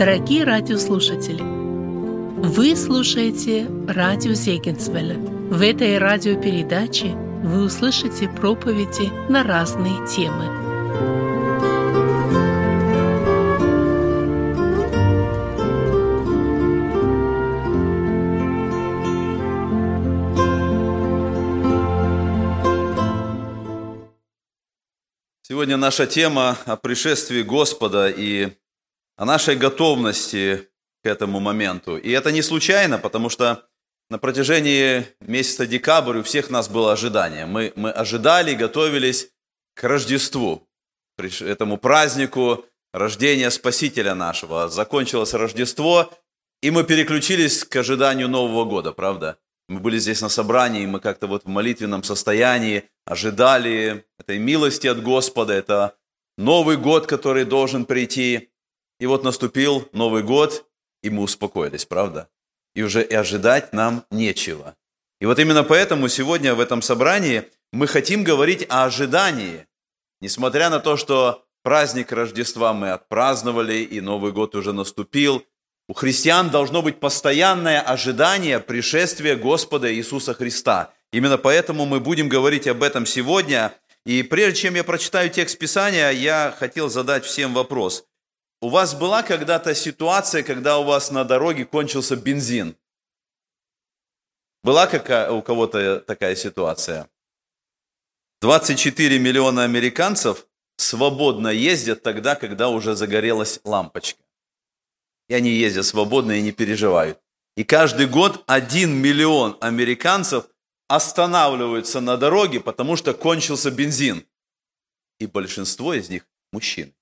Дорогие радиослушатели, вы слушаете Радио Зегенсвеллер. В этой радиопередаче вы услышите проповеди на разные темы. Сегодня наша тема о пришествии Господа и о нашей готовности к этому моменту. И это не случайно, потому что на протяжении месяца декабрь у всех нас было ожидание. Мы ожидали и готовились к Рождеству, к этому празднику рождения Спасителя нашего. Закончилось Рождество, и мы переключились к ожиданию Нового года, правда? Мы были здесь на собрании, мы как-то вот в молитвенном состоянии ожидали этой милости от Господа, это Новый год, который должен прийти. И вот наступил Новый год, и мы успокоились, правда? И уже и ожидать нам нечего. И вот именно поэтому сегодня в этом собрании мы хотим говорить о ожидании. Несмотря на то, что праздник Рождества мы отпраздновали, и Новый год уже наступил, у христиан должно быть постоянное ожидание пришествия Господа Иисуса Христа. Именно поэтому мы будем говорить об этом сегодня. И прежде чем я прочитаю текст Писания, я хотел задать всем вопрос. У вас была когда-то ситуация, когда у вас на дороге кончился бензин? Была у кого-то такая ситуация? 24 миллиона американцев свободно ездят тогда, когда уже загорелась лампочка. И они ездят свободно и не переживают. И каждый год 1 миллион американцев останавливаются на дороге, потому что кончился бензин. И большинство из них мужчины.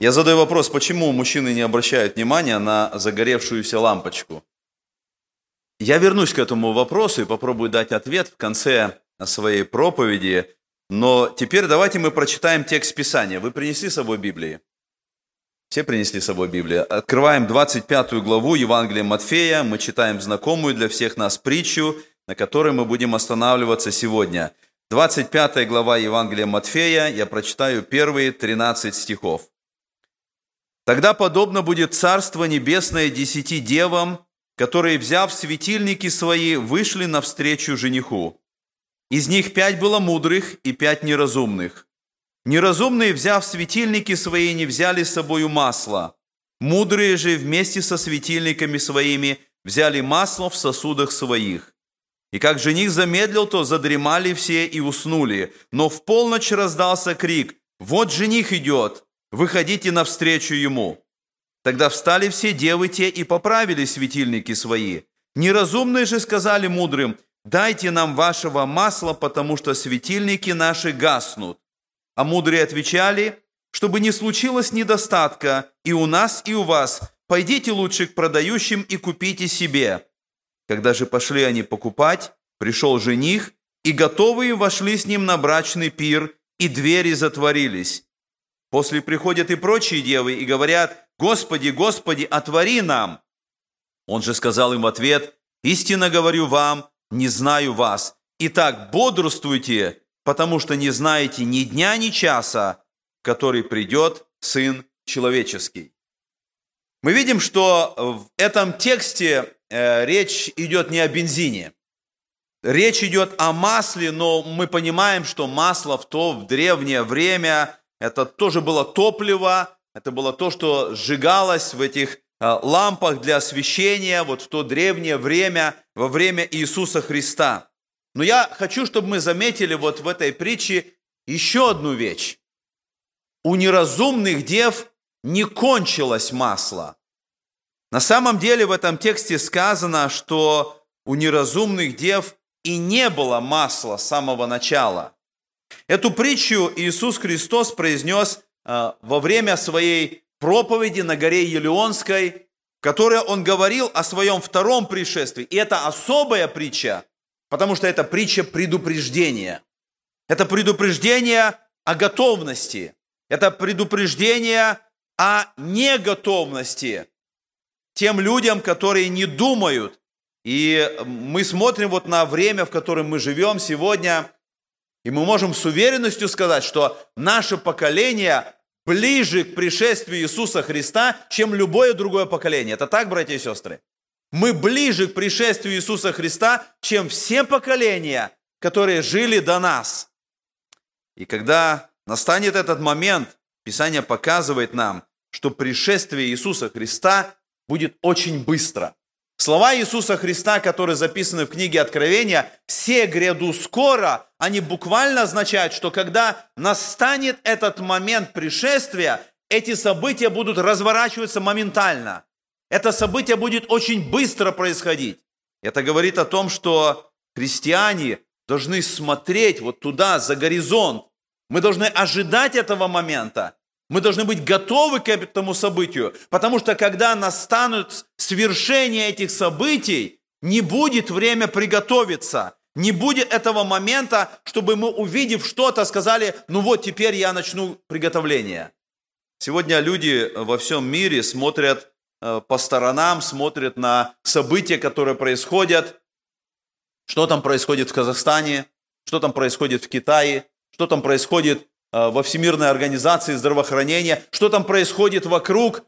Я задаю вопрос, почему мужчины не обращают внимания на загоревшуюся лампочку? Я вернусь к этому вопросу и попробую дать ответ в конце своей проповеди. Но теперь давайте мы прочитаем текст Писания. Вы принесли с собой Библии? Все принесли с собой Библию. Открываем 25 главу Евангелия Матфея. Мы читаем знакомую для всех нас притчу, на которой мы будем останавливаться сегодня. 25 глава Евангелия Матфея. Я прочитаю первые 13 стихов. «Тогда подобно будет Царство Небесное 10 девам, которые, взяв светильники свои, вышли навстречу жениху. Из них 5 было мудрых и 5 неразумных. Неразумные, взяв светильники свои, не взяли с собою масла. Мудрые же вместе со светильниками своими взяли масло в сосудах своих. И как жених замедлил, то задремали все и уснули. Но в полночь раздался крик: «Вот жених идет! Выходите навстречу ему». Тогда встали все девы те и поправили светильники свои. Неразумные же сказали мудрым: «Дайте нам вашего масла, потому что светильники наши гаснут». А мудрые отвечали: «Чтобы не случилось недостатка и у нас, и у вас, пойдите лучше к продающим и купите себе». Когда же пошли они покупать, пришел жених, и готовые вошли с ним на брачный пир, и двери затворились. После приходят и прочие девы и говорят: «Господи, Господи, отвори нам!» Он же сказал им в ответ: «Истинно говорю вам, не знаю вас. Итак, бодрствуйте, потому что не знаете ни дня, ни часа, в который придет Сын Человеческий». Мы видим, что в этом тексте речь идет не о бензине. Речь идет о масле, но мы понимаем, что масло в древнее время – это тоже было топливо, это было то, что сжигалось в этих лампах для освещения, вот в то древнее время, во время Иисуса Христа. Но я хочу, чтобы мы заметили вот в этой притче еще одну вещь. У неразумных дев не кончилось масло. На самом деле в этом тексте сказано, что у неразумных дев и не было масла с самого начала. Эту притчу Иисус Христос произнес во время своей проповеди на горе Елеонской, в которой Он говорил о Своем втором пришествии. И это особая притча, потому что это притча предупреждения. Это предупреждение о готовности. Это предупреждение о неготовности тем людям, которые не думают. И мы смотрим вот на время, в котором мы живем сегодня, и мы можем с уверенностью сказать, что наше поколение ближе к пришествию Иисуса Христа, чем любое другое поколение. Это так, братья и сестры? Мы ближе к пришествию Иисуса Христа, чем все поколения, которые жили до нас. И когда настанет этот момент, Писание показывает нам, что пришествие Иисуса Христа будет очень быстро. Слова Иисуса Христа, которые записаны в книге Откровения, «Се гряду скоро», они буквально означают, что когда настанет этот момент пришествия, эти события будут разворачиваться моментально. Это событие будет очень быстро происходить. Это говорит о том, что христиане должны смотреть вот туда, за горизонт. Мы должны ожидать этого момента. Мы должны быть готовы к этому событию, потому что когда настанут свершения этих событий, не будет время приготовиться, не будет этого момента, чтобы мы, увидев что-то, сказали, ну вот теперь я начну приготовление. Сегодня люди во всем мире смотрят по сторонам, смотрят на события, которые происходят, что там происходит в Казахстане, что там происходит в Китае, что там происходит во Всемирной организации здравоохранения, что там происходит вокруг,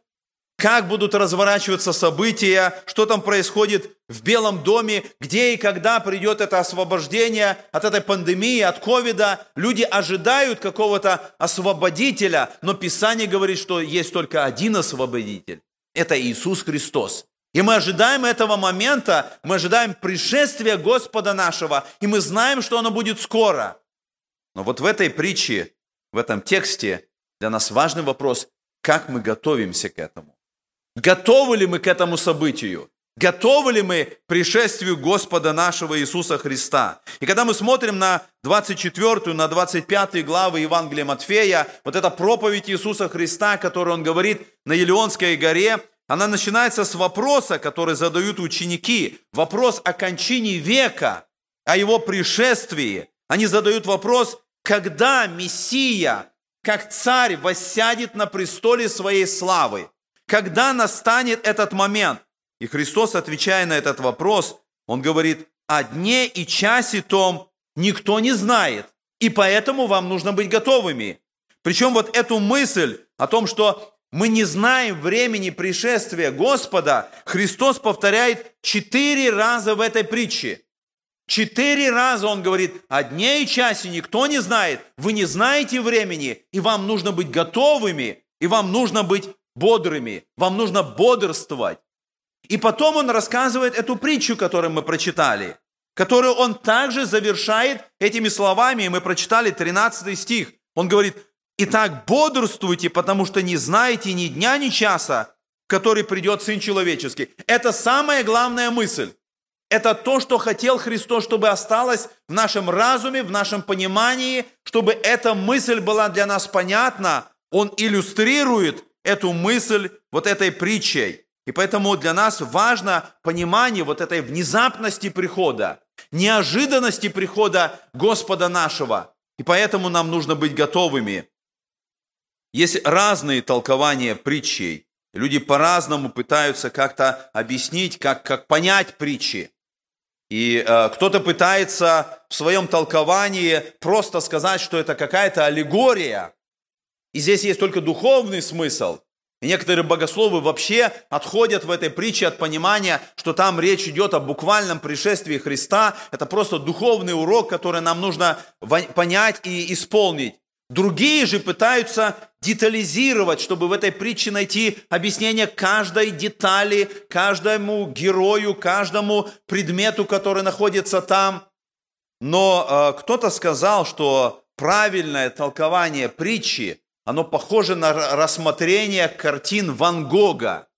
как будут разворачиваться события, что там происходит в Белом доме, где и когда придет это освобождение от этой пандемии, от ковида. Люди ожидают какого-то освободителя, но Писание говорит, что есть только один освободитель. Это Иисус Христос. И мы ожидаем этого момента, мы ожидаем пришествия Господа нашего, и мы знаем, что оно будет скоро. Но вот в этой притче, в этом тексте для нас важный вопрос, как мы готовимся к этому. Готовы ли мы к этому событию? Готовы ли мы к пришествию Господа нашего Иисуса Христа? И когда мы смотрим на 24-ю, на 25 главы Евангелия Матфея, вот эта проповедь Иисуса Христа, которую Он говорит на Елеонской горе, она начинается с вопроса, который задают ученики. Вопрос о кончине века, о Его пришествии. Они задают вопрос, когда Мессия, как царь, воссядет на престоле своей славы? Когда настанет этот момент? И Христос, отвечая на этот вопрос, Он говорит, о дне и часе том никто не знает, и поэтому вам нужно быть готовыми. Причем вот эту мысль о том, что мы не знаем времени пришествия Господа, Христос повторяет 4 раза в этой притче. 4 раза Он говорит, о дне и часе никто не знает, вы не знаете времени, и вам нужно быть готовыми, и вам нужно быть бодрыми, вам нужно бодрствовать. И потом Он рассказывает эту притчу, которую мы прочитали, которую Он также завершает этими словами, и мы прочитали 13 стих. Он говорит, «Итак, бодрствуйте, потому что не знаете ни дня, ни часа, в который придет Сын Человеческий». Это самая главная мысль. Это то, что хотел Христос, чтобы осталось в нашем разуме, в нашем понимании, чтобы эта мысль была для нас понятна. Он иллюстрирует эту мысль вот этой притчей. И поэтому для нас важно понимание вот этой внезапности прихода, неожиданности прихода Господа нашего. И поэтому нам нужно быть готовыми. Есть разные толкования притчей. Люди по-разному пытаются как-то объяснить, как понять притчи. И кто-то пытается в своем толковании просто сказать, что это какая-то аллегория. И здесь есть только духовный смысл. И некоторые богословы вообще отходят в этой притче от понимания, что там речь идет о буквальном пришествии Христа. Это просто духовный урок, который нам нужно понять и исполнить. Другие же пытаются детализировать, чтобы в этой притче найти объяснение каждой детали, каждому герою, каждому предмету, который находится там. Но кто-то сказал, что правильное толкование притчи, оно похоже на рассмотрение картин Ван Гога.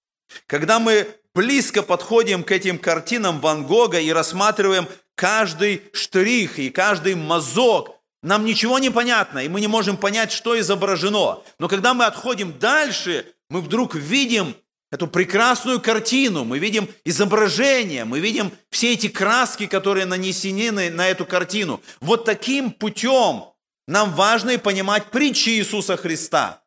Когда мы близко подходим к этим картинам Ван Гога и рассматриваем каждый штрих и каждый мазок, нам ничего не понятно, и мы не можем понять, что изображено. Но когда мы отходим дальше, мы вдруг видим эту прекрасную картину, мы видим изображение, мы видим все эти краски, которые нанесены на эту картину. Вот таким путем нам важно и понимать притчи Иисуса Христа.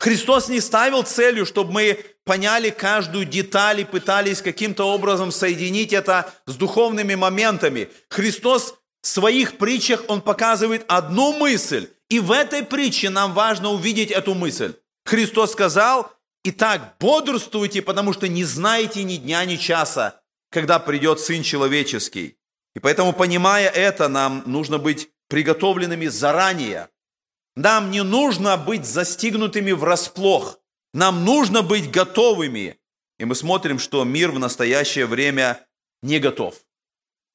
Христос не ставил целью, чтобы мы поняли каждую деталь и пытались каким-то образом соединить это с духовными моментами. Христос в своих притчах Он показывает одну мысль, И в этой притче нам важно увидеть эту мысль. Христос сказал: «Итак, бодрствуйте, потому что не знаете ни дня, ни часа, когда придет Сын Человеческий». И поэтому, понимая это, нам нужно быть приготовленными заранее. Нам не нужно быть застигнутыми врасплох. Нам нужно быть готовыми. И мы смотрим, что мир в настоящее время не готов.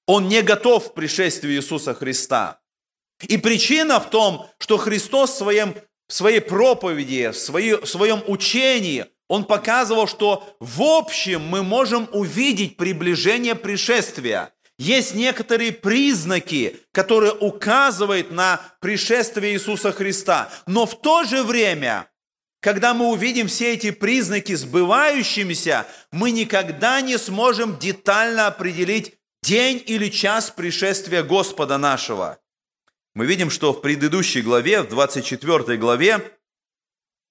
Он не готов к пришествию Иисуса Христа. И причина в том, что Христос в своей проповеди, в своем учении, Он показывал, что в общем мы можем увидеть приближение пришествия. Есть некоторые признаки, которые указывают на пришествие Иисуса Христа. Но в то же время, когда мы увидим все эти признаки сбывающимися, мы никогда не сможем детально определить день или час пришествия Господа нашего. Мы видим, что в предыдущей главе, в 24 главе,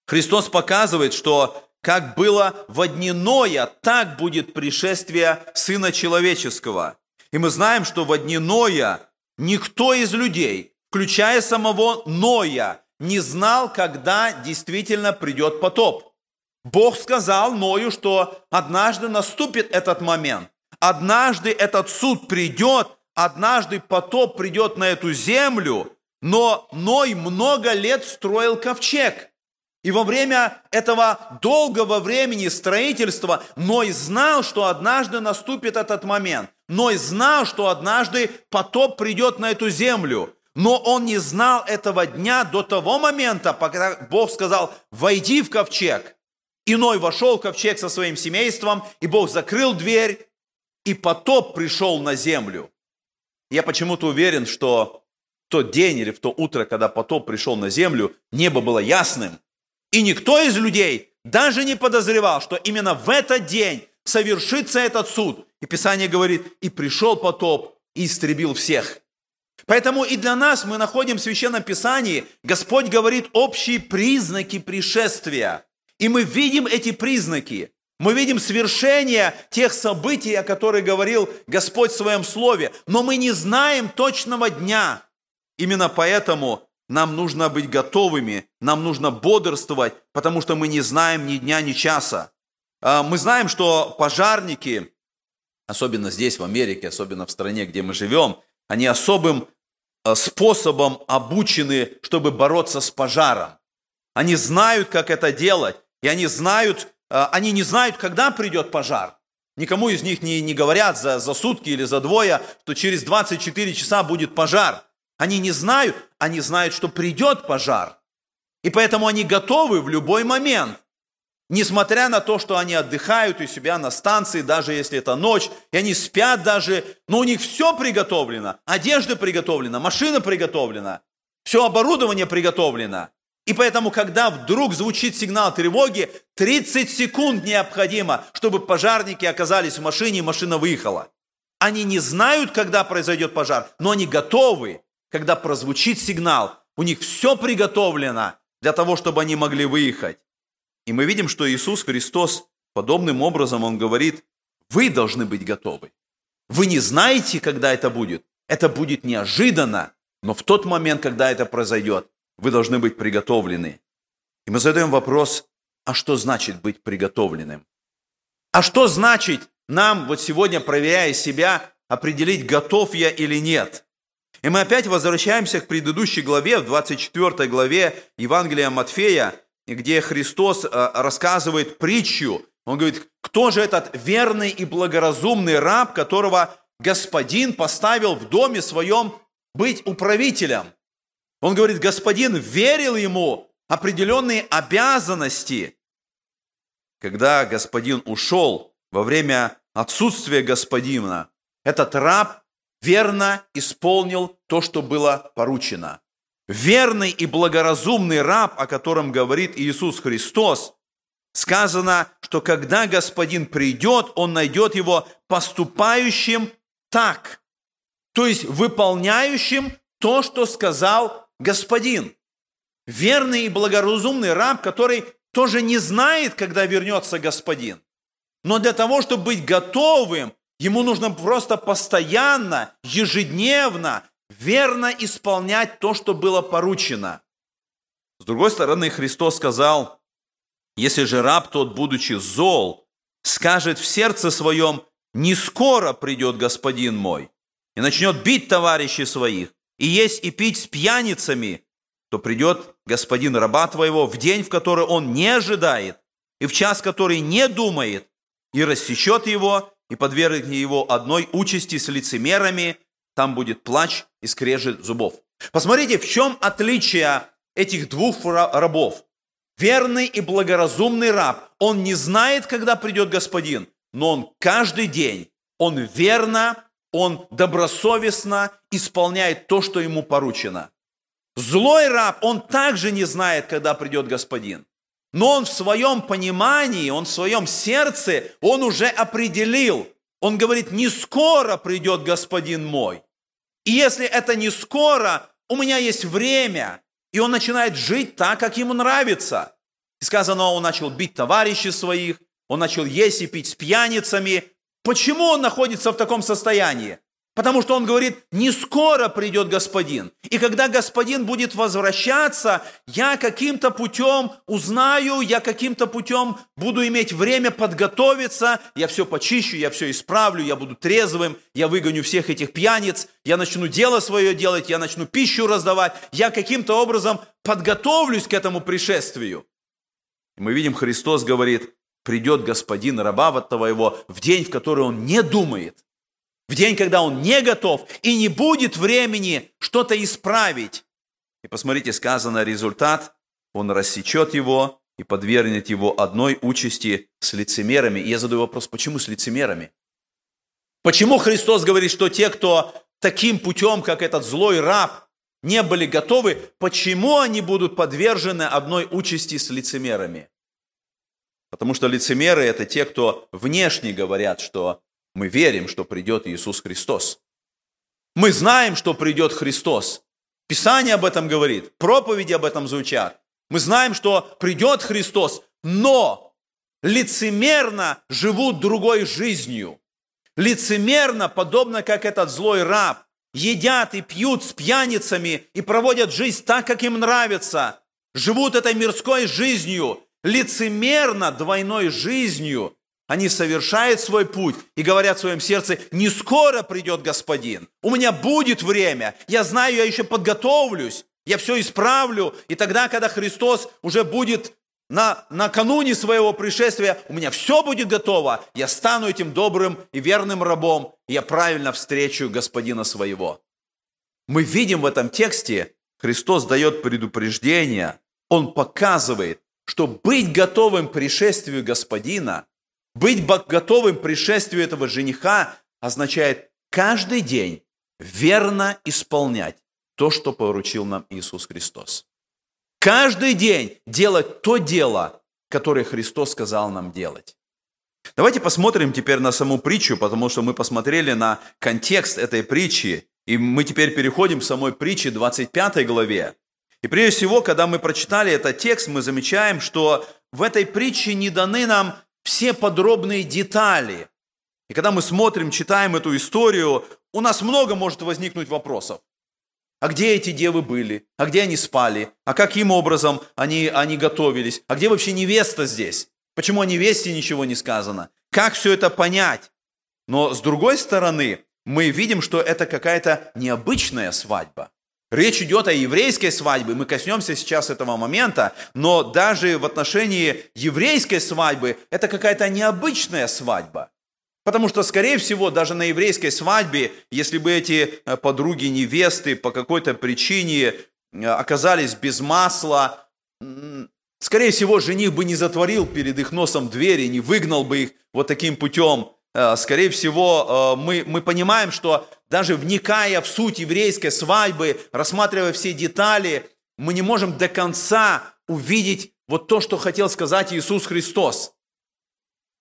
Христос показывает, что как было во дневное, так будет пришествие Сына Человеческого. И мы знаем, что во дневное никто из людей, включая самого Ноя, не знал, когда действительно придет потоп. Бог сказал Ною, что однажды наступит этот момент, однажды этот суд придет, однажды потоп придет на эту землю, но Ной много лет строил ковчег. И во время этого долгого времени строительства Ной знал, что однажды наступит этот момент. Ной знал, что однажды потоп придет на эту землю. Но он не знал этого дня до того момента, пока Бог сказал: «Войди в ковчег». И Ной вошел в ковчег со своим семейством, и Бог закрыл дверь, и потоп пришел на землю. Я почему-то уверен, что в тот день или в то утро, когда потоп пришел на землю, небо было ясным. И никто из людей даже не подозревал, что именно в этот день совершится этот суд. И Писание говорит: «И пришел потоп, и истребил всех». Поэтому и для нас мы находим в Священном Писании, Господь говорит общие признаки пришествия. И мы видим эти признаки. Мы видим свершение тех событий, о которых говорил Господь в Своем Слове, но мы не знаем точного дня. Именно поэтому нам нужно быть готовыми, нам нужно бодрствовать, потому что мы не знаем ни дня, ни часа. Мы знаем, что пожарники, особенно здесь, в Америке, особенно в стране, где мы живем, они особым способом обучены, чтобы бороться с пожаром. Они знают, как это делать, и они не знают, когда придет пожар. Никому из них не говорят за сутки или за двое, что через 24 часа будет пожар. Они не знают, они знают, что придет пожар. И поэтому они готовы в любой момент. Несмотря на то, что они отдыхают у себя на станции, даже если это ночь, и они спят даже, но у них все приготовлено. Одежда приготовлена, машина приготовлена, все оборудование приготовлено. И поэтому, когда вдруг звучит сигнал тревоги, 30 секунд необходимо, чтобы пожарники оказались в машине, и машина выехала. Они не знают, когда произойдет пожар, но они готовы, когда прозвучит сигнал. У них все приготовлено для того, чтобы они могли выехать. И мы видим, что Иисус Христос подобным образом, Он говорит: вы должны быть готовы. Вы не знаете, когда это будет. Это будет неожиданно, но в тот момент, когда это произойдет, вы должны быть приготовлены. И мы задаем вопрос: а что значит быть приготовленным? А что значит нам вот сегодня, проверяя себя, определить, готов я или нет? И мы опять возвращаемся к предыдущей главе, в 24 главе Евангелия Матфея, где Христос рассказывает притчу. Он говорит: кто же этот верный и благоразумный раб, которого господин поставил в доме своем быть управителем? Он говорит, господин верил ему определенные обязанности. Когда господин ушел, во время отсутствия господина, этот раб верно исполнил то, что было поручено. Верный и благоразумный раб, о котором говорит Иисус Христос, сказано, что когда господин придет, он найдет его поступающим так, то есть выполняющим то, что сказал господин, верный и благоразумный раб, который тоже не знает, когда вернется господин. Но для того, чтобы быть готовым, ему нужно просто постоянно, ежедневно, верно исполнять то, что было поручено. С другой стороны, Христос сказал: «Если же раб тот, будучи зол, скажет в сердце своем: не скоро придет господин мой, и начнет бить товарищей своих, и есть и пить с пьяницами, то придет господин раба твоего в день, в который он не ожидает, и в час, который не думает, и рассечет его, и подвергнет его одной участи с лицемерами, там будет плач и скрежет зубов». Посмотрите, в чем отличие этих двух рабов. Верный и благоразумный раб, он не знает, когда придет господин, но он каждый день, он верно, он добросовестно исполняет то, что ему поручено. Злой раб, он также не знает, когда придет господин. Но он в своем понимании, он в своем сердце, он уже определил. Он говорит: не скоро придет господин мой. И если это не скоро, у меня есть время. И он начинает жить так, как ему нравится. И сказано, он начал бить товарищей своих, он начал есть и пить с пьяницами. Почему он находится в таком состоянии? Потому что он говорит: не скоро придет господин. И когда господин будет возвращаться, я каким-то путем узнаю, я каким-то путем буду иметь время подготовиться, я все почищу, я все исправлю, я буду трезвым, я выгоню всех этих пьяниц, я начну дело свое делать, я начну пищу раздавать, я каким-то образом подготовлюсь к этому пришествию. Мы видим, Христос говорит: придет господин раба твоего в день, в который он не думает. В день, когда он не готов, и не будет времени что-то исправить. И посмотрите, сказано результат. Он рассечет его и подвергнет его одной участи с лицемерами. И я задаю вопрос, почему с лицемерами? Почему Христос говорит, что те, кто таким путем, как этот злой раб, не были готовы, почему они будут подвержены одной участи с лицемерами? Потому что лицемеры – это те, кто внешне говорят, что мы верим, что придет Иисус Христос. Мы знаем, что придет Христос. Писание об этом говорит, проповеди об этом звучат. Мы знаем, что придет Христос, но лицемерно живут другой жизнью. Лицемерно, подобно как этот злой раб, едят и пьют с пьяницами и проводят жизнь так, как им нравится. Живут этой мирской жизнью, лицемерно двойной жизнью. Они совершают свой путь и говорят в своем сердце: не скоро придет господин, у меня будет время, я знаю, я еще подготовлюсь, я все исправлю, и тогда, когда Христос уже будет накануне своего пришествия, у меня все будет готово, я стану этим добрым и верным рабом, и я правильно встречу господина своего. Мы видим в этом тексте, Христос дает предупреждение, он показывает, что быть готовым к пришествию господина, быть готовым к пришествию этого жениха означает каждый день верно исполнять то, что поручил нам Иисус Христос. Каждый день делать то дело, которое Христос сказал нам делать. Давайте посмотрим теперь на саму притчу, потому что мы посмотрели на контекст этой притчи, и мы теперь переходим к самой притче 25 главе. И прежде всего, когда мы прочитали этот текст, мы замечаем, что в этой притче не даны нам все подробные детали. И когда мы смотрим, читаем эту историю, у нас много может возникнуть вопросов. А где эти девы были? А где они спали? А каким образом они готовились? А где вообще невеста здесь? Почему о невесте ничего не сказано? Как все это понять? Но с другой стороны, мы видим, что это какая-то необычная свадьба. Речь идет о еврейской свадьбе, мы коснемся сейчас этого момента, но даже в отношении еврейской свадьбы это какая-то необычная свадьба. Потому что, скорее всего, даже на еврейской свадьбе, если бы эти подруги-невесты по какой-то причине оказались без масла, скорее всего, жених бы не затворил перед их носом двери, не выгнал бы их вот таким путем. Скорее всего, мы понимаем, что даже вникая в суть еврейской свадьбы, рассматривая все детали, мы не можем до конца увидеть вот то, что хотел сказать Иисус Христос.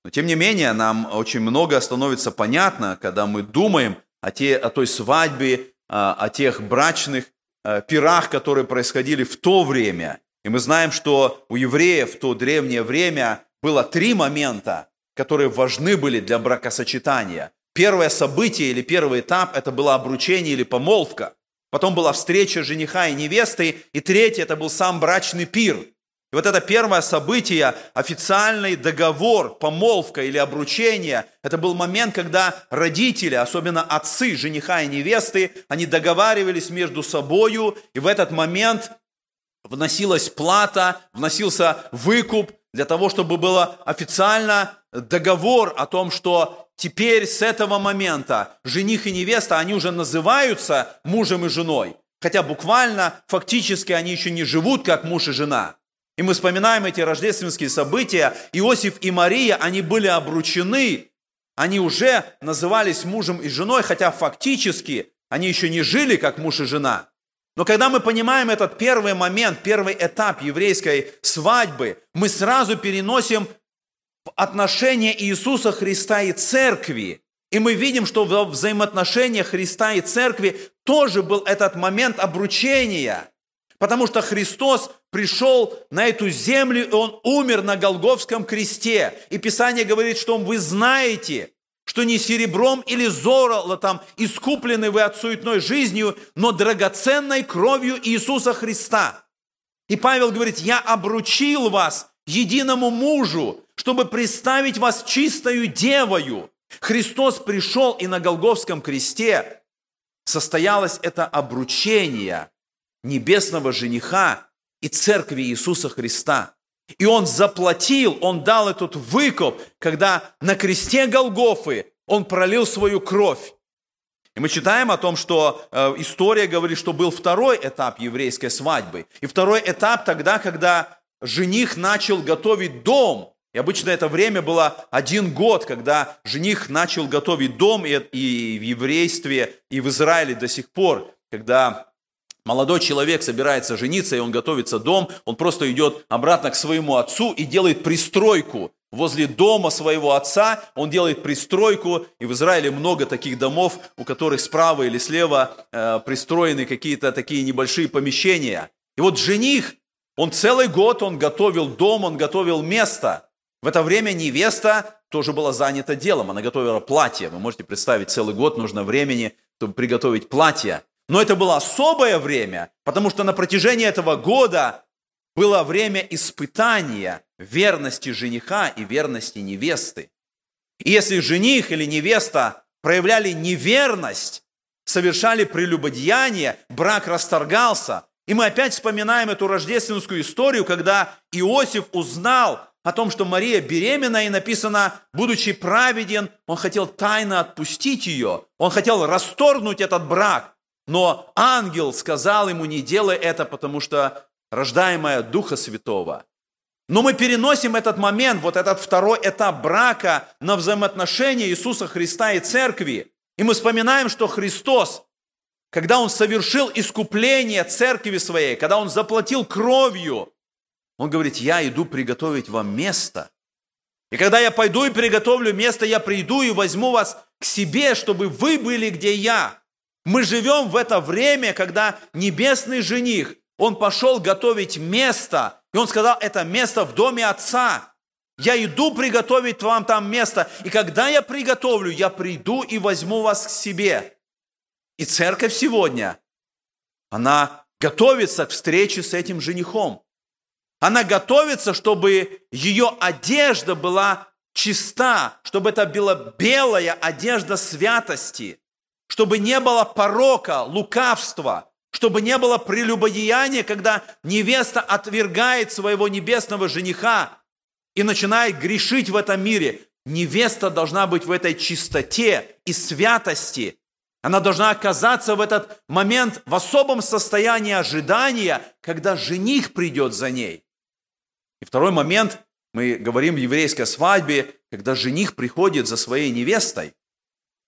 Но тем не менее, нам очень много становится понятно, когда мы думаем о той свадьбе, о тех брачных пирах, которые происходили в то время. И мы знаем, что у евреев в то древнее время было 3 момента, которые важны были для бракосочетания. Первое событие или первый этап – это было обручение или помолвка. Потом была встреча жениха и невесты, и третье – это был сам брачный пир. И вот это первое событие, официальный договор, помолвка или обручение, это был момент, когда родители, особенно отцы жениха и невесты, они договаривались между собою, и в этот момент вносилась плата, вносился выкуп для того, чтобы был официально договор о том, что теперь с этого момента жених и невеста, они уже называются мужем и женой. Хотя буквально, фактически они еще не живут как муж и жена. И мы вспоминаем эти рождественские события. Иосиф и Мария, они были обручены. Они уже назывались мужем и женой, хотя фактически они еще не жили как муж и жена. Но когда мы понимаем этот первый момент, первый этап еврейской свадьбы, мы сразу переносим отношения Иисуса Христа и Церкви. И мы видим, что во взаимоотношениях Христа и Церкви тоже был этот момент обручения. Потому что Христос пришел на эту землю, и Он умер на Голгофском кресте. И Писание говорит, что вы знаете, что не серебром или золотом искуплены вы от суетной жизнью, но драгоценной кровью Иисуса Христа. И Павел говорит: «Я обручил вас единому мужу, чтобы представить вас чистою девою». Христос пришел, и на Голгофском кресте состоялось это обручение небесного жениха и церкви Иисуса Христа. И Он заплатил, Он дал этот выкуп, когда на кресте Голгофы Он пролил свою кровь. И мы читаем о том, что история говорит, что был второй этап еврейской свадьбы. И второй этап тогда, когда жених начал готовить дом. И обычно это время было 1 год, когда жених начал готовить дом, и в еврействе, и в Израиле до сих пор, когда молодой человек собирается жениться, и он готовится дом, он просто идет обратно к своему отцу и делает пристройку. Возле дома своего отца он делает пристройку, и в Израиле много таких домов, у которых справа или слева пристроены какие-то такие небольшие помещения. И вот жених, он целый год, он готовил дом, он готовил место. В это время невеста тоже была занята делом, она готовила платье. Вы можете представить, целый год нужно времени, чтобы приготовить платье. Но это было особое время, потому что на протяжении этого года было время испытания верности жениха и верности невесты. И если жених или невеста проявляли неверность, совершали прелюбодеяние, брак расторгался. И мы опять вспоминаем эту рождественскую историю, когда Иосиф узнал о том, что Мария беременна, и написано: будучи праведен, он хотел тайно отпустить ее, он хотел расторгнуть этот брак, но ангел сказал ему: не делай это, потому что рождаемая Духа Святого. Но мы переносим этот момент, вот этот второй этап брака на взаимоотношения Иисуса Христа и Церкви, и мы вспоминаем, что Христос, когда Он совершил искупление Церкви Своей, когда Он заплатил кровью, Он говорит: я иду приготовить вам место. И когда я пойду и приготовлю место, я приду и возьму вас к себе, чтобы вы были, где я. Мы живем в это время, когда небесный жених, он пошел готовить место. И он сказал: это место в доме Отца. Я иду приготовить вам там место. И когда я приготовлю, я приду и возьму вас к себе. И церковь сегодня, она готовится к встрече с этим женихом. Она готовится, чтобы ее одежда была чиста, чтобы это была белая одежда святости, чтобы не было порока, лукавства, чтобы не было прелюбодеяния, когда невеста отвергает своего небесного жениха и начинает грешить в этом мире. Невеста должна быть в этой чистоте и святости. Она должна оказаться в этот момент в особом состоянии ожидания, когда жених придет за ней. И второй момент, мы говорим в еврейской свадьбе, когда жених приходит за своей невестой.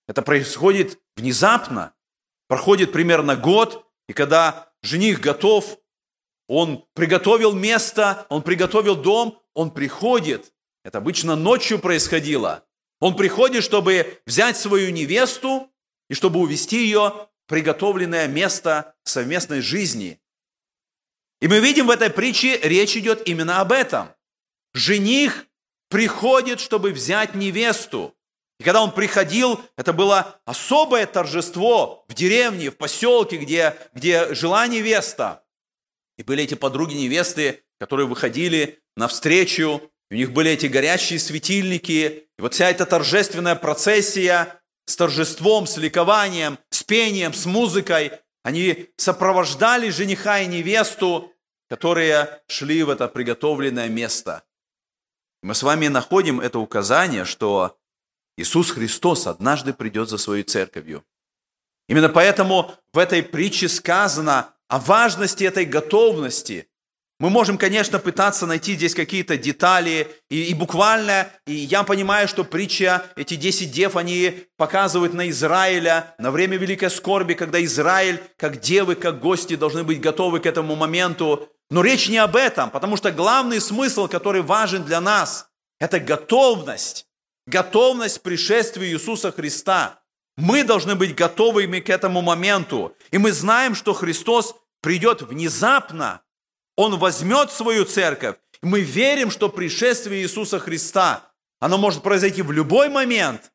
Это происходит внезапно. Проходит примерно год, и когда жених готов, он приготовил место, он приготовил дом, он приходит. Это обычно ночью происходило. Он приходит, чтобы взять свою невесту и чтобы увести ее в приготовленное место совместной жизни. И мы видим в этой притче, речь идет именно об этом. Жених приходит, чтобы взять невесту. И когда он приходил, это было особое торжество в деревне, в поселке, где жила невеста. И были эти подруги-невесты, которые выходили навстречу, у них были эти горящие светильники. И вот вся эта торжественная процессия с торжеством, с ликованием, с пением, с музыкой, они сопровождали жениха и невесту, которые шли в это приготовленное место. Мы с вами находим это указание, что Иисус Христос однажды придет за своей церковью. Именно поэтому в этой притче сказано о важности этой готовности. Мы можем, конечно, пытаться найти здесь какие-то детали, и буквально, и я понимаю, что притча, эти 10 дев, они показывают на Израиля, на время Великой Скорби, когда Израиль, как девы, как гости, должны быть готовы к этому моменту. Но речь не об этом, потому что главный смысл, который важен для нас, это готовность. Готовность к пришествию Иисуса Христа. Мы должны быть готовыми к этому моменту. И мы знаем, что Христос придет внезапно. Он возьмет свою церковь. Мы верим, что пришествие Иисуса Христа, оно может произойти в любой момент.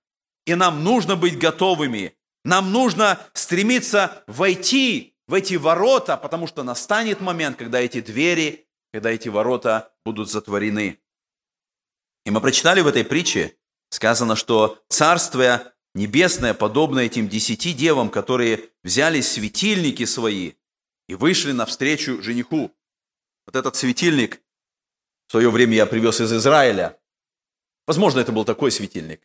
И нам нужно быть готовыми. Нам нужно стремиться войти в эти ворота, потому что настанет момент, когда эти двери, когда эти ворота будут затворены. И мы прочитали в этой притче, сказано, что Царствие Небесное подобно этим 10 девам, которые взяли светильники свои и вышли навстречу жениху. Вот этот светильник в свое время я привез из Израиля. Возможно, это был такой светильник.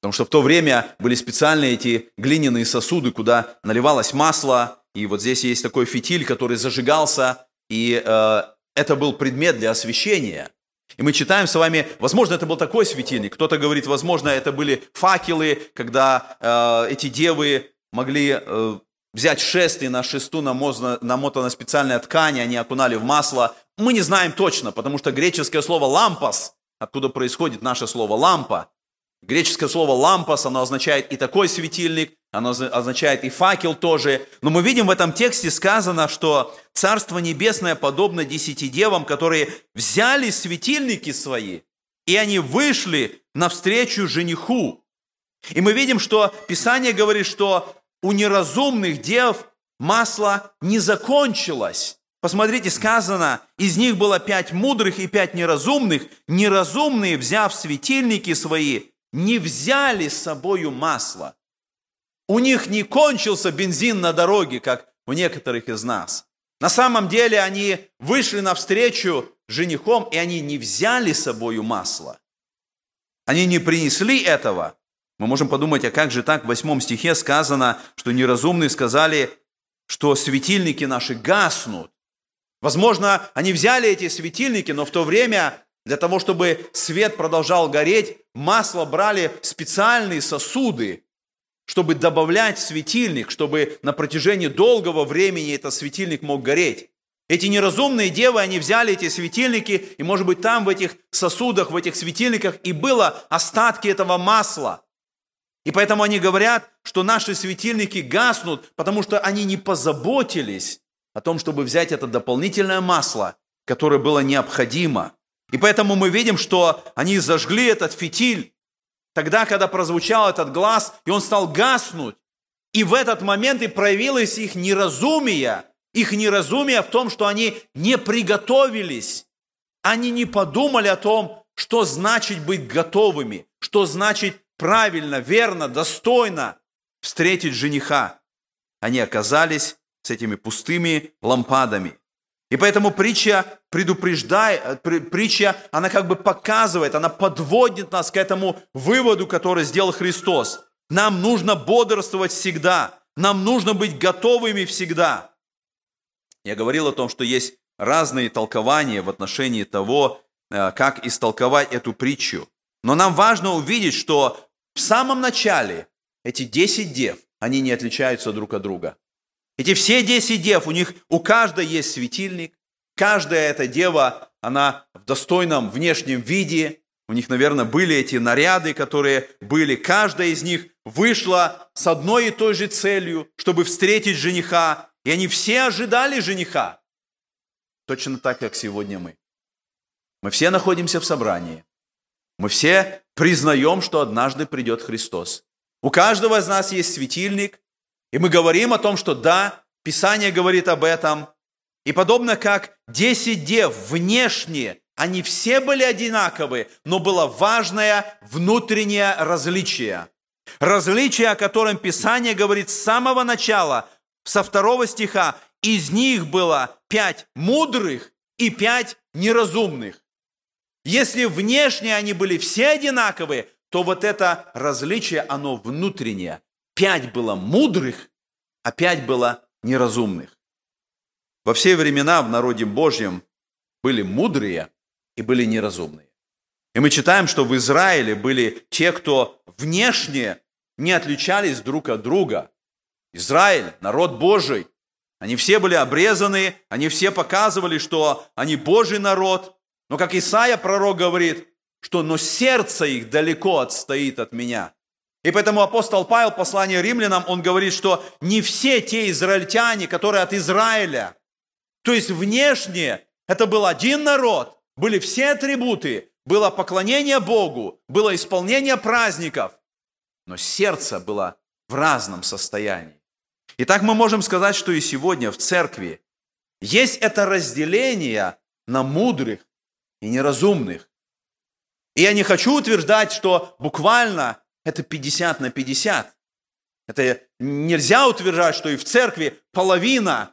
Потому что в то время были специальные эти глиняные сосуды, куда наливалось масло. И вот здесь есть такой фитиль, который зажигался. И это был предмет для освещения. И мы читаем с вами, возможно, это был такой светильник. Кто-то говорит, возможно, это были факелы, когда эти девы могли... взять шест, и на шесту намотана специальная ткань, они окунали в масло. Мы не знаем точно, потому что греческое слово «лампас», откуда происходит наше слово «лампа». Греческое слово «лампас», оно означает и такой светильник, оно означает и факел тоже. Но мы видим в этом тексте сказано, что Царство Небесное подобно 10 девам, которые взяли светильники свои, и они вышли навстречу жениху. И мы видим, что Писание говорит, что у неразумных дев масло не закончилось. Посмотрите, сказано, из них было 5 мудрых и 5 неразумных. Неразумные, взяв светильники свои, не взяли с собою масло. У них не кончился бензин на дороге, как у некоторых из нас. На самом деле они вышли навстречу женихом, и они не взяли с собою масло. Они не принесли этого. Мы можем подумать, а как же так? В 8 стихе сказано, что неразумные сказали, что светильники наши гаснут. Возможно, они взяли эти светильники, но в то время, для того, чтобы свет продолжал гореть, масло брали в специальные сосуды, чтобы добавлять в светильник, чтобы на протяжении долгого времени этот светильник мог гореть. Эти неразумные девы, они взяли эти светильники, и, может быть, там в этих сосудах, в этих светильниках и было остатки этого масла. И поэтому они говорят, что наши светильники гаснут, потому что они не позаботились о том, чтобы взять это дополнительное масло, которое было необходимо. И поэтому мы видим, что они зажгли этот фитиль тогда, когда прозвучал этот глас, и он стал гаснуть. И в этот момент и проявилось их неразумие. Их неразумие в том, что они не приготовились. Они не подумали о том, что значит быть готовыми, что значит правильно, верно, достойно встретить жениха. Они оказались с этими пустыми лампадами. И поэтому притча предупреждает, притча, она как бы показывает, она подводит нас к этому выводу, который сделал Христос. Нам нужно бодрствовать всегда, нам нужно быть готовыми всегда. Я говорил о том, что есть разные толкования в отношении того, как истолковать эту притчу. Но нам важно увидеть, что в самом начале эти 10 дев, они не отличаются друг от друга. Эти все 10 дев, у каждой есть светильник, каждая эта дева, она в достойном внешнем виде, у них, наверное, были эти наряды, которые были, каждая из них вышла с одной и той же целью, чтобы встретить жениха, и они все ожидали жениха. Точно так, как сегодня мы. Мы все находимся в собрании. Мы все признаем, что однажды придет Христос. У каждого из нас есть светильник, и мы говорим о том, что да, Писание говорит об этом. И подобно как 10 дев внешне, они все были одинаковы, но было важное внутреннее различие. Различие, о котором Писание говорит с самого начала, со 2 стиха. Из них было 5 мудрых и 5 неразумных. Если внешне они были все одинаковы, то вот это различие, оно внутреннее. 5 было мудрых, а 5 было неразумных. Во все времена в народе Божьем были мудрые и были неразумные. И мы читаем, что в Израиле были те, кто внешне не отличались друг от друга. Израиль, народ Божий, они все были обрезаны, они все показывали, что они Божий народ. Но как Исаия, пророк, говорит, что «но сердце их далеко отстоит от меня». И поэтому апостол Павел в послании римлянам, он говорит, что не все те израильтяне, которые от Израиля. То есть внешне это был один народ, были все атрибуты, было поклонение Богу, было исполнение праздников, но сердце было в разном состоянии. И так мы можем сказать, что и сегодня в церкви есть это разделение на мудрых и неразумных. И я не хочу утверждать, что буквально это 50 на 50. Это нельзя утверждать, что и в церкви половина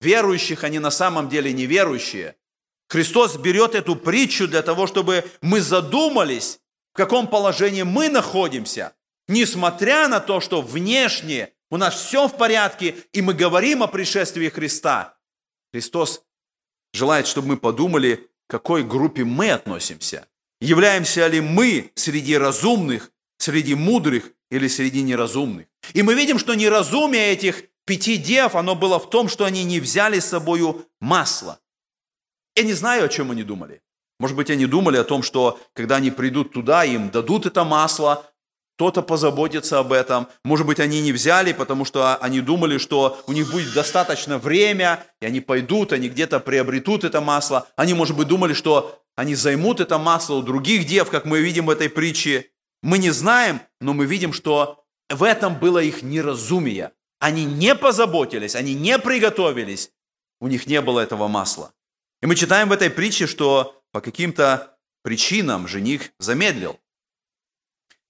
верующих, они на самом деле неверующие. Христос берет эту притчу для того, чтобы мы задумались, в каком положении мы находимся, несмотря на то, что внешне у нас все в порядке, и мы говорим о пришествии Христа. Христос желает, чтобы мы подумали, к какой группе мы относимся. Являемся ли мы среди разумных, среди мудрых или среди неразумных? И мы видим, что неразумие этих 5 дев, оно было в том, что они не взяли с собою масло. Я не знаю, о чем они думали. Может быть, они думали о том, что когда они придут туда, им дадут это масло, кто-то позаботится об этом. Может быть, они не взяли, потому что они думали, что у них будет достаточно время, и они пойдут, они где-то приобретут это масло. Они, может быть, думали, что они займут это масло у других дев, как мы видим в этой притче. Мы не знаем, но мы видим, что в этом было их неразумие. Они не позаботились, они не приготовились. У них не было этого масла. И мы читаем в этой притче, что по каким-то причинам жених замедлил.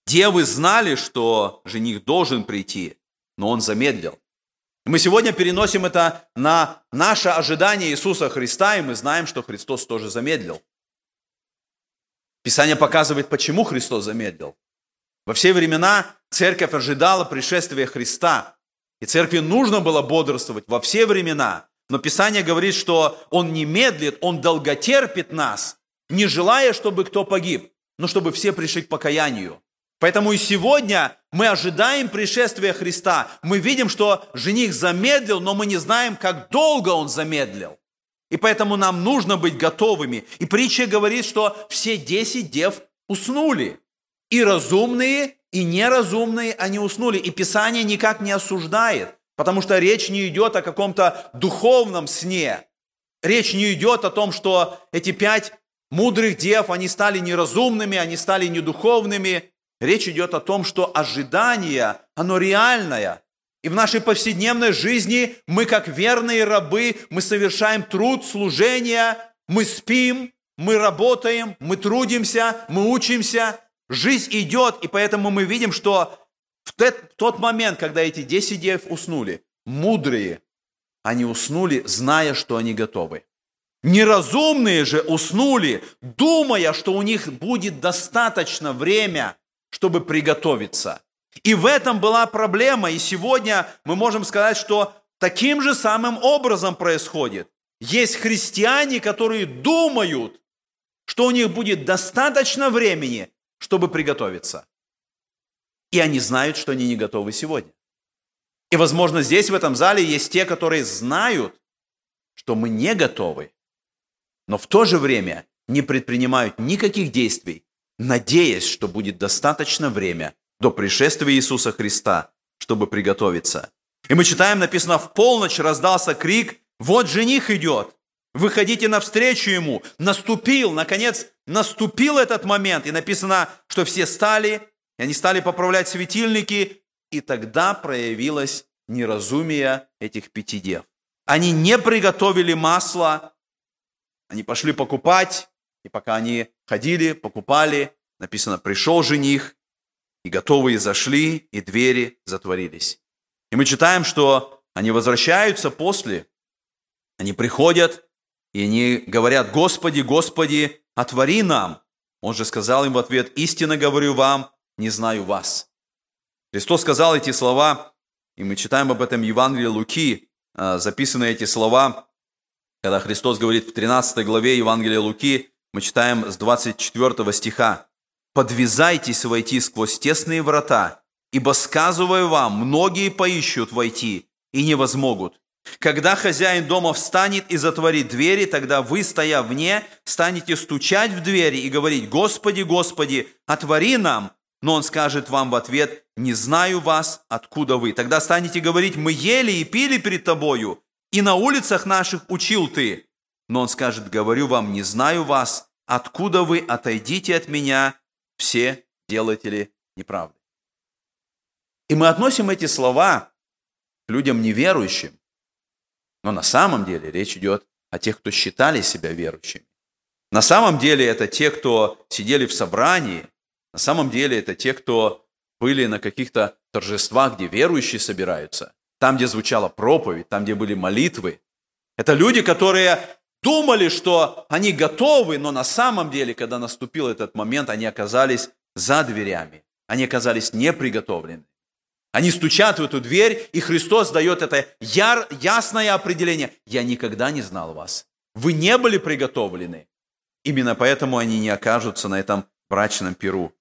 Девы знали, что жених должен прийти, но он замедлил. И мы сегодня переносим это на наше ожидание Иисуса Христа, и мы знаем, что Христос тоже замедлил. Писание показывает, почему Христос замедлил. Во все времена церковь ожидала пришествия Христа, и церкви нужно было бодрствовать во все времена. Но Писание говорит, что Он не медлит, Он долготерпит нас, не желая, чтобы кто погиб, но чтобы все пришли к покаянию. Поэтому и сегодня мы ожидаем пришествия Христа. Мы видим, что жених замедлил, но мы не знаем, как долго он замедлил. И поэтому нам нужно быть готовыми. И притча говорит, что все 10 дев уснули. И разумные, и неразумные они уснули. И Писание никак не осуждает. Потому что речь не идет о каком-то духовном сне. Речь не идет о том, что эти 5 мудрых дев, они стали неразумными, они стали недуховными. Речь идет о том, что ожидание, оно реальное. И в нашей повседневной жизни мы, как верные рабы, мы совершаем труд, служение, мы спим, мы работаем, мы трудимся, мы учимся. Жизнь идет, и поэтому мы видим, что в тот момент, когда эти 10 дев уснули, мудрые, они уснули, зная, что они готовы. Неразумные же уснули, думая, что у них будет достаточно время, чтобы приготовиться. И в этом была проблема. И сегодня мы можем сказать, что таким же самым образом происходит. Есть христиане, которые думают, что у них будет достаточно времени, чтобы приготовиться. И они знают, что они не готовы сегодня. И, возможно, здесь, в этом зале, есть те, которые знают, что мы не готовы, но в то же время не предпринимают никаких действий, надеясь, что будет достаточно время до пришествия Иисуса Христа, чтобы приготовиться. И мы читаем, написано, в полночь раздался крик: «Вот жених идет! Выходите навстречу ему! Наступил, наконец, наступил этот момент, и написано, что все стали, и они стали поправлять светильники, и тогда проявилось неразумие этих 5 дев. Они не приготовили масла, они пошли покупать, и пока они ходили, покупали, написано, пришел жених, и готовые зашли, и двери затворились. И мы читаем, что они возвращаются после, они приходят, и они говорят: «Господи, Господи, отвори нам!» Он же сказал им в ответ: «Истинно говорю вам, не знаю вас». Христос сказал эти слова, и мы читаем об этом в Евангелии Луки, записаны эти слова, когда Христос говорит в 13 главе Евангелия Луки, мы читаем с 24 стиха. «Подвизайтесь войти сквозь тесные врата, ибо, сказываю вам, многие поищут войти и не возмогут. Когда хозяин дома встанет и затворит двери, тогда вы, стоя вне, станете стучать в двери и говорить: Господи, Господи, отвори нам. Но он скажет вам в ответ: не знаю вас, откуда вы. Тогда станете говорить: мы ели и пили перед тобою, и на улицах наших учил ты. Но он скажет: говорю вам, не знаю вас, откуда вы, отойдите от меня, все делатели неправды». И мы относим эти слова к людям неверующим, но на самом деле речь идет о тех, кто считали себя верующими. На самом деле это те, кто сидели в собрании, на самом деле это те, кто были на каких-то торжествах, где верующие собираются, там, где звучала проповедь, там, где были молитвы. Это люди, которые думали, что они готовы, но на самом деле, когда наступил этот момент, они оказались за дверями, они оказались неприготовлены. Они стучат в эту дверь, и Христос дает это ясное определение. «Я никогда не знал вас. Вы не были приготовлены». Именно поэтому они не окажутся на этом брачном пиру.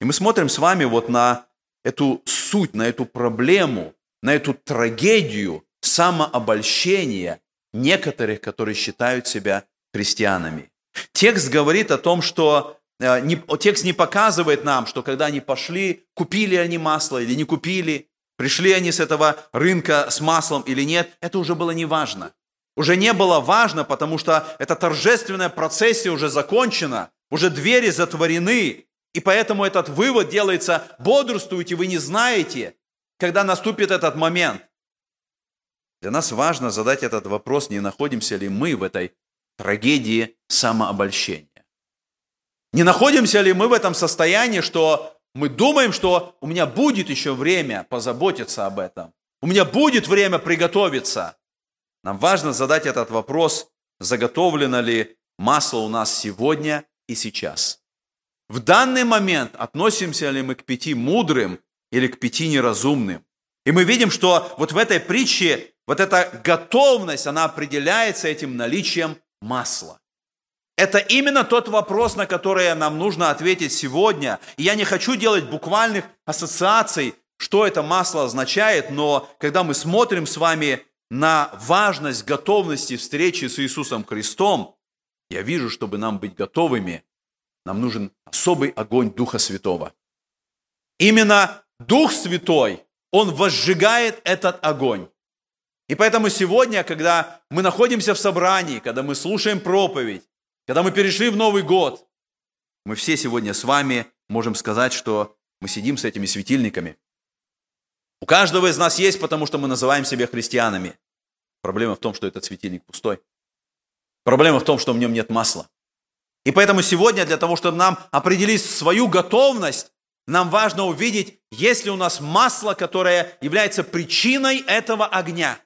И мы смотрим с вами вот на эту суть, на эту проблему, на эту трагедию самообольщения некоторых, которые считают себя христианами. Текст говорит о том, что текст не показывает нам, что когда они пошли, купили они масло или не купили, пришли они с этого рынка с маслом или нет, это уже было не важно. Уже не было важно, потому что эта торжественная процессия уже закончена, уже двери затворены, и поэтому этот вывод делается: бодрствуйте, вы не знаете, когда наступит этот момент. Для нас важно задать этот вопрос, не находимся ли мы в этой трагедии самообольщения. Не находимся ли мы в этом состоянии, что мы думаем, что у меня будет еще время позаботиться об этом, у меня будет время приготовиться? Нам важно задать этот вопрос: заготовлено ли масло у нас сегодня и сейчас? В данный момент относимся ли мы к 5 мудрым или к 5 неразумным? И мы видим, что вот в этой притче вот эта готовность, она определяется этим наличием масла. Это именно тот вопрос, на который нам нужно ответить сегодня. И я не хочу делать буквальных ассоциаций, что это масло означает, но когда мы смотрим с вами на важность готовности встречи с Иисусом Христом, я вижу, чтобы нам быть готовыми, нам нужен особый огонь Духа Святого. Именно Дух Святой, Он возжигает этот огонь. И поэтому сегодня, когда мы находимся в собрании, когда мы слушаем проповедь, когда мы перешли в Новый год, мы все сегодня с вами можем сказать, что мы сидим с этими светильниками. У каждого из нас есть, потому что мы называем себя христианами. Проблема в том, что этот светильник пустой. Проблема в том, что в нем нет масла. И поэтому сегодня для того, чтобы нам определить свою готовность, нам важно увидеть, есть ли у нас масло, которое является причиной этого огня.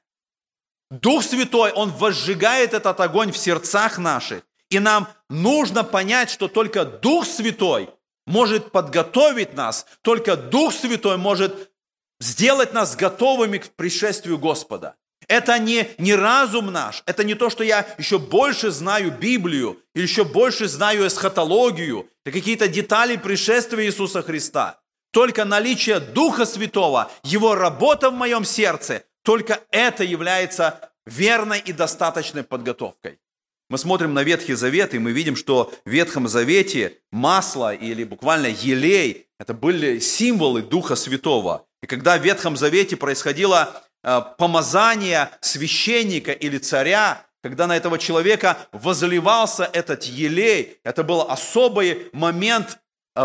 Дух Святой, Он возжигает этот огонь в сердцах наших. И нам нужно понять, что только Дух Святой может подготовить нас, только Дух Святой может сделать нас готовыми к пришествию Господа. Это не разум наш, это не то, что я еще больше знаю Библию, или еще больше знаю эсхатологию, какие-то детали пришествия Иисуса Христа. Только наличие Духа Святого, Его работа в моем сердце, только это является верной и достаточной подготовкой. Мы смотрим на Ветхий Завет, и мы видим, что в Ветхом Завете масло или буквально елей – это были символы Духа Святого. И когда в Ветхом Завете происходило помазание священника или царя, когда на этого человека возливался этот елей. Это был особый момент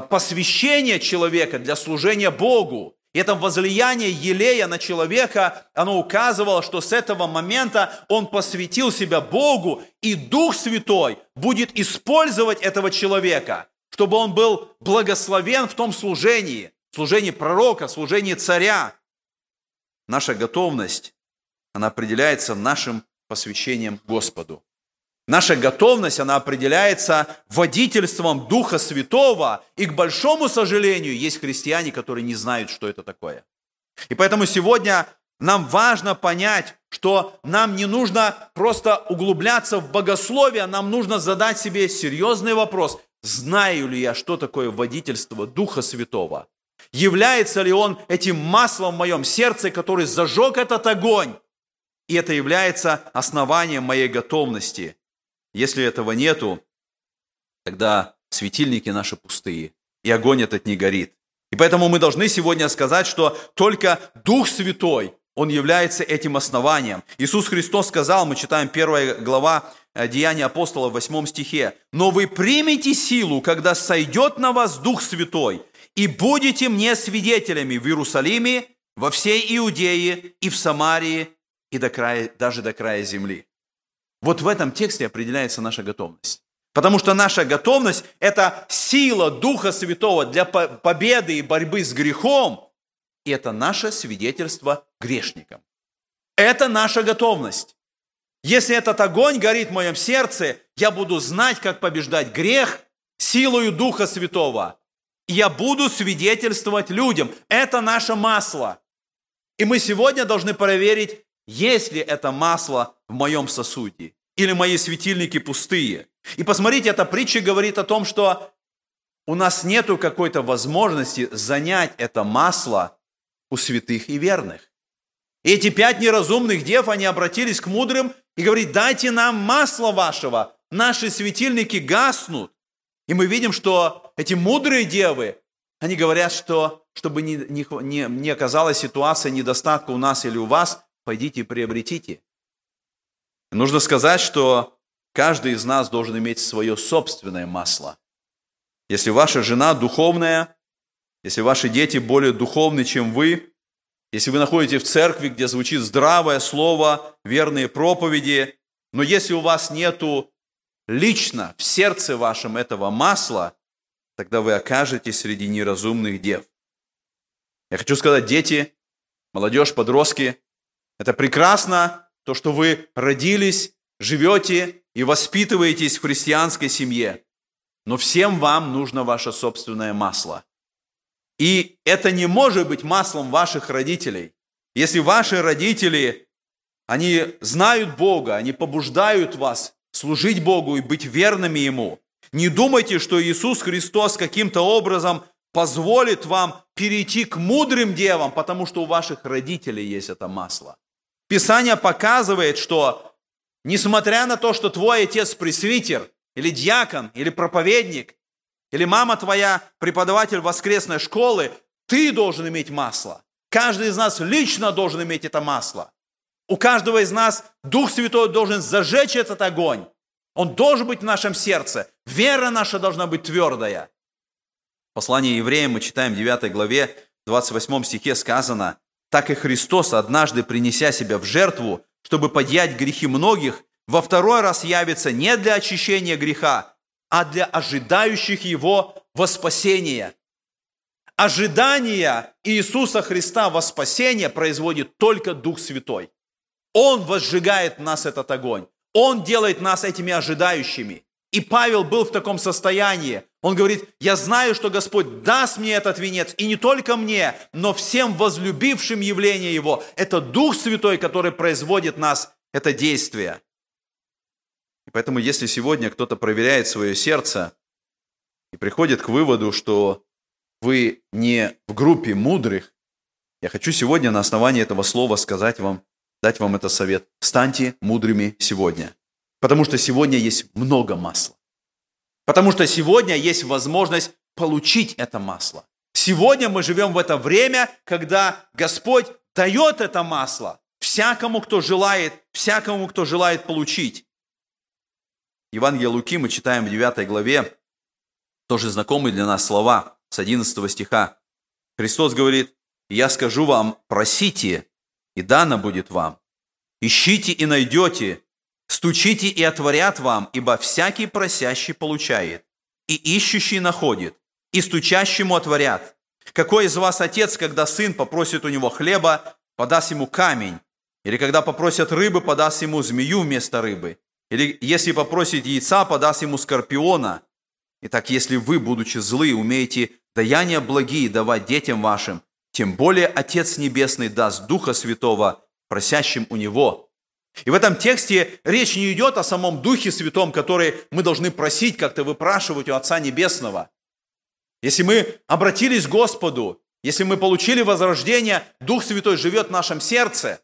посвящения человека для служения Богу. И это возлияние елея на человека, оно указывало, что с этого момента он посвятил себя Богу, и Дух Святой будет использовать этого человека, чтобы он был благословен в том служении, служении пророка, служении царя. Наша готовность, она определяется нашим посвящением Господу. Наша готовность, она определяется водительством Духа Святого. И, к большому сожалению, есть христиане, которые не знают, что это такое. И поэтому сегодня нам важно понять, что нам не нужно просто углубляться в богословие, нам нужно задать себе серьезный вопрос. Знаю ли я, что такое водительство Духа Святого? Является ли он этим маслом в моем сердце, который зажег этот огонь? И это является основанием моей готовности. Если этого нету, тогда светильники наши пустые, и огонь этот не горит. И поэтому мы должны сегодня сказать, что только Дух Святой, Он является этим основанием. Иисус Христос сказал, мы читаем 1 глава Деяния апостолов в 8 стихе, «Но вы примете силу, когда сойдет на вас Дух Святой, и будете мне свидетелями в Иерусалиме, во всей Иудее и в Самарии, и до края, даже до края земли». Вот в этом тексте определяется наша готовность. Потому что наша готовность – это сила Духа Святого для победы и борьбы с грехом. И это наше свидетельство грешникам. Это наша готовность. Если этот огонь горит в моем сердце, я буду знать, как побеждать грех силою Духа Святого. И я буду свидетельствовать людям. Это наше масло. И мы сегодня должны проверить, есть ли это масло в моем сосуде, или мои светильники пустые. И посмотрите, эта притча говорит о том, что у нас нету какой-то возможности занять это масло у святых и верных. И эти 5 неразумных дев, они обратились к мудрым и говорят, дайте нам масло вашего, наши светильники гаснут. И мы видим, что эти мудрые девы, они говорят, что чтобы не оказалась ситуация недостатка у нас или у вас, пойдите и приобретите. Нужно сказать, что каждый из нас должен иметь свое собственное масло. Если ваша жена духовная, если ваши дети более духовны, чем вы, если вы находитесь в церкви, где звучит здравое слово, верные проповеди, но если у вас нету лично в сердце вашем этого масла, тогда вы окажетесь среди неразумных дев. Я хочу сказать, дети, молодежь, подростки, это прекрасно, то, что вы родились, живете и воспитываетесь в христианской семье. Но всем вам нужно ваше собственное масло. И это не может быть маслом ваших родителей. Если ваши родители, они знают Бога, они побуждают вас служить Богу и быть верными Ему. Не думайте, что Иисус Христос каким-то образом позволит вам перейти к мудрым девам, потому что у ваших родителей есть это масло. Писание показывает, что несмотря на то, что твой отец пресвитер, или диакон, или проповедник, или мама твоя преподаватель воскресной школы, ты должен иметь масло. Каждый из нас лично должен иметь это масло. У каждого из нас Дух Святой должен зажечь этот огонь. Он должен быть в нашем сердце. Вера наша должна быть твердая. В послании Евреям мы читаем в 9 главе, 28 стихе сказано, «Так и Христос, однажды принеся себя в жертву, чтобы подъять грехи многих, во второй раз явится не для очищения греха, а для ожидающих Его во спасение». Ожидание Иисуса Христа во спасение производит только Дух Святой. Он возжигает в нас этот огонь. Он делает нас этими ожидающими. И Павел был в таком состоянии. Он говорит, я знаю, что Господь даст мне этот венец, и не только мне, но всем возлюбившим явление Его. Это Дух Святой, который производит в нас это действие. И поэтому, если сегодня кто-то проверяет свое сердце и приходит к выводу, что вы не в группе мудрых, я хочу сегодня на основании этого слова сказать вам, дать вам этот совет. Станьте мудрыми сегодня. Потому что сегодня есть много масла. Потому что сегодня есть возможность получить это масло. Сегодня мы живем в это время, когда Господь дает это масло. всякому, кто желает получить. Евангелие Луки мы читаем в 9 главе, тоже знакомые для нас слова с 11 стиха. Христос говорит: «Я скажу вам, просите, и дано будет вам. Ищите и найдете, стучите и отворят вам, ибо всякий просящий получает, и ищущий находит, и стучащему отворят. Какой из вас отец, когда сын попросит у него хлеба, подаст ему камень? Или когда попросят рыбы, подаст ему змею вместо рыбы? Или если попросит яйца, подаст ему скорпиона? Итак, если вы, будучи злы, умеете даяния благие давать детям вашим, тем более Отец Небесный даст Духа Святого просящим у Него». И в этом тексте речь не идет о самом Духе Святом, который мы должны просить, как-то выпрашивать у Отца Небесного. Если мы обратились к Господу, если мы получили возрождение, Дух Святой живет в нашем сердце.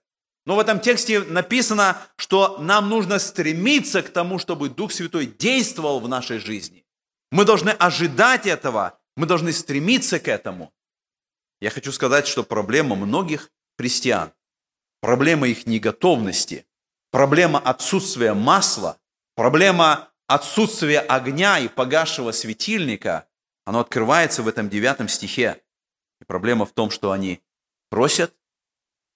Но в этом тексте написано, что нам нужно стремиться к тому, чтобы Дух Святой действовал в нашей жизни. Мы должны ожидать этого, мы должны стремиться к этому. Я хочу сказать, что проблема многих христиан, проблема их неготовности, проблема отсутствия масла, проблема отсутствия огня и погасшего светильника, оно открывается в этом 9 стихе. И проблема в том, что они просят,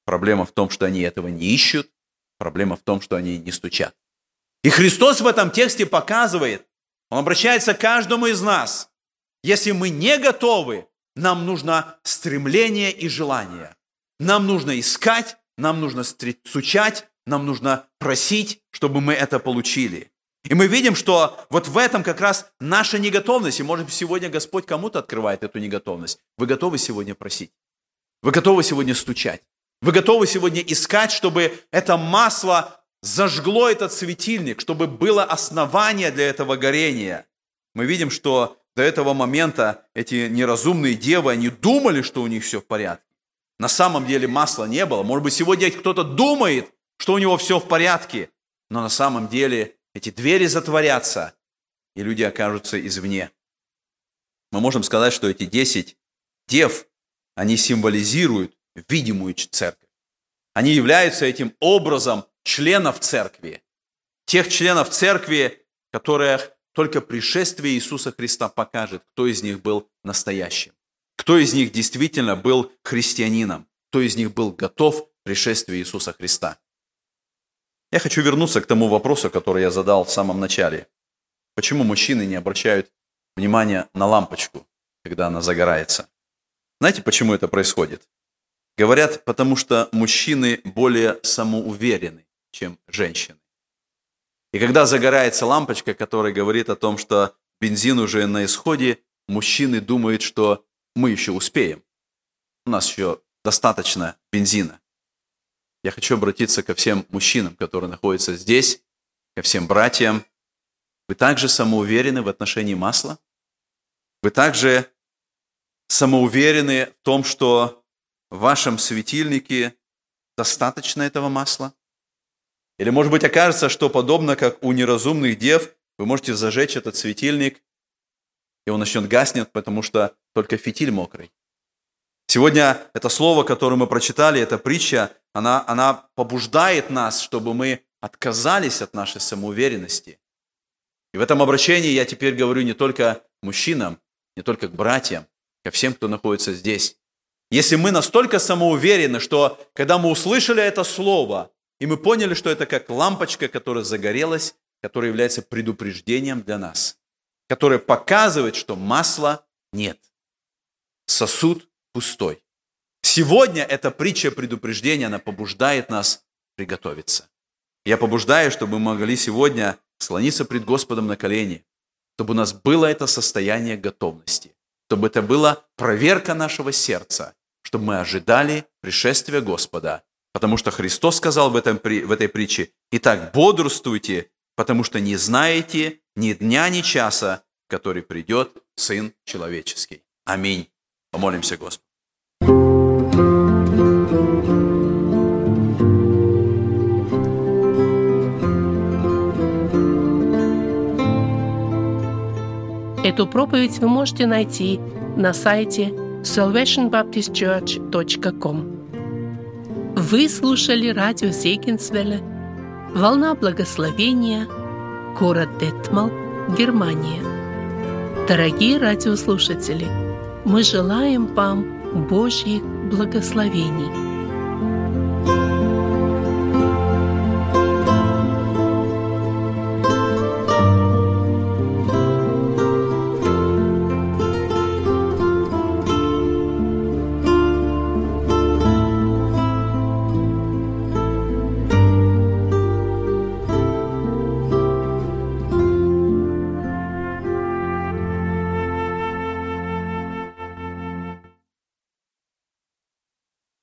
проблема в том, что они этого не ищут, проблема в том, что они не стучат. И Христос в этом тексте показывает, Он обращается к каждому из нас. Если мы не готовы, нам нужно стремление и желание. Нам нужно искать, нам нужно стучать, нам нужно просить, чтобы мы это получили. И мы видим, что вот в этом как раз наша неготовность. И, может быть, сегодня Господь кому-то открывает эту неготовность. Вы готовы сегодня просить? Вы готовы сегодня стучать? Вы готовы сегодня искать, чтобы это масло зажгло этот светильник, чтобы было основание для этого горения? Мы видим, что до этого момента эти неразумные девы, они думали, что у них все в порядке. На самом деле масла не было. Может быть, сегодня кто-то думает, что у него все в порядке, но на самом деле эти двери затворятся, и люди окажутся извне. Мы можем сказать, что эти 10 дев, они символизируют видимую церковь. Они являются этим образом членов церкви, тех членов церкви, которых только пришествие Иисуса Христа покажет, кто из них был настоящим, кто из них действительно был христианином, кто из них был готов к пришествию Иисуса Христа. Я хочу вернуться к тому вопросу, который я задал в самом начале. Почему мужчины не обращают внимания на лампочку, когда она загорается? Знаете, почему это происходит? Говорят, потому что мужчины более самоуверены, чем женщины. И когда загорается лампочка, которая говорит о том, что бензин уже на исходе, мужчины думают, что мы еще успеем. У нас еще достаточно бензина. Я хочу обратиться ко всем мужчинам, которые находятся здесь, ко всем братьям. Вы также самоуверены в отношении масла? Вы также самоуверены в том, что в вашем светильнике достаточно этого масла? Или, может быть, окажется, что подобно как у неразумных дев, вы можете зажечь этот светильник, и он начнет гаснет, потому что только фитиль мокрый. Сегодня это слово, которое мы прочитали, эта притча, она побуждает нас, чтобы мы отказались от нашей самоуверенности. И в этом обращении я теперь говорю не только мужчинам, не только к братьям, ко всем, кто находится здесь. Если мы настолько самоуверены, что когда мы услышали это слово, и мы поняли, что это как лампочка, которая загорелась, которая является предупреждением для нас, которая показывает, что масла нет, сосуд пустой. Сегодня эта притча предупреждения, она побуждает нас приготовиться. Я побуждаю, чтобы мы могли сегодня склониться пред Господом на колени, чтобы у нас было это состояние готовности, чтобы это была проверка нашего сердца, чтобы мы ожидали пришествия Господа. Потому что Христос сказал в этой притче: «Итак, бодрствуйте, потому что не знаете ни дня, ни часа, в который придет Сын Человеческий». Аминь. Помолимся, Господи. Эту проповедь вы можете найти на сайте salvationbaptistchurch.com. Вы слушали радио Зегенсвеллер, «Волна благословения», город Детмал, Германия. Дорогие радиослушатели, мы желаем вам Божьих благословений.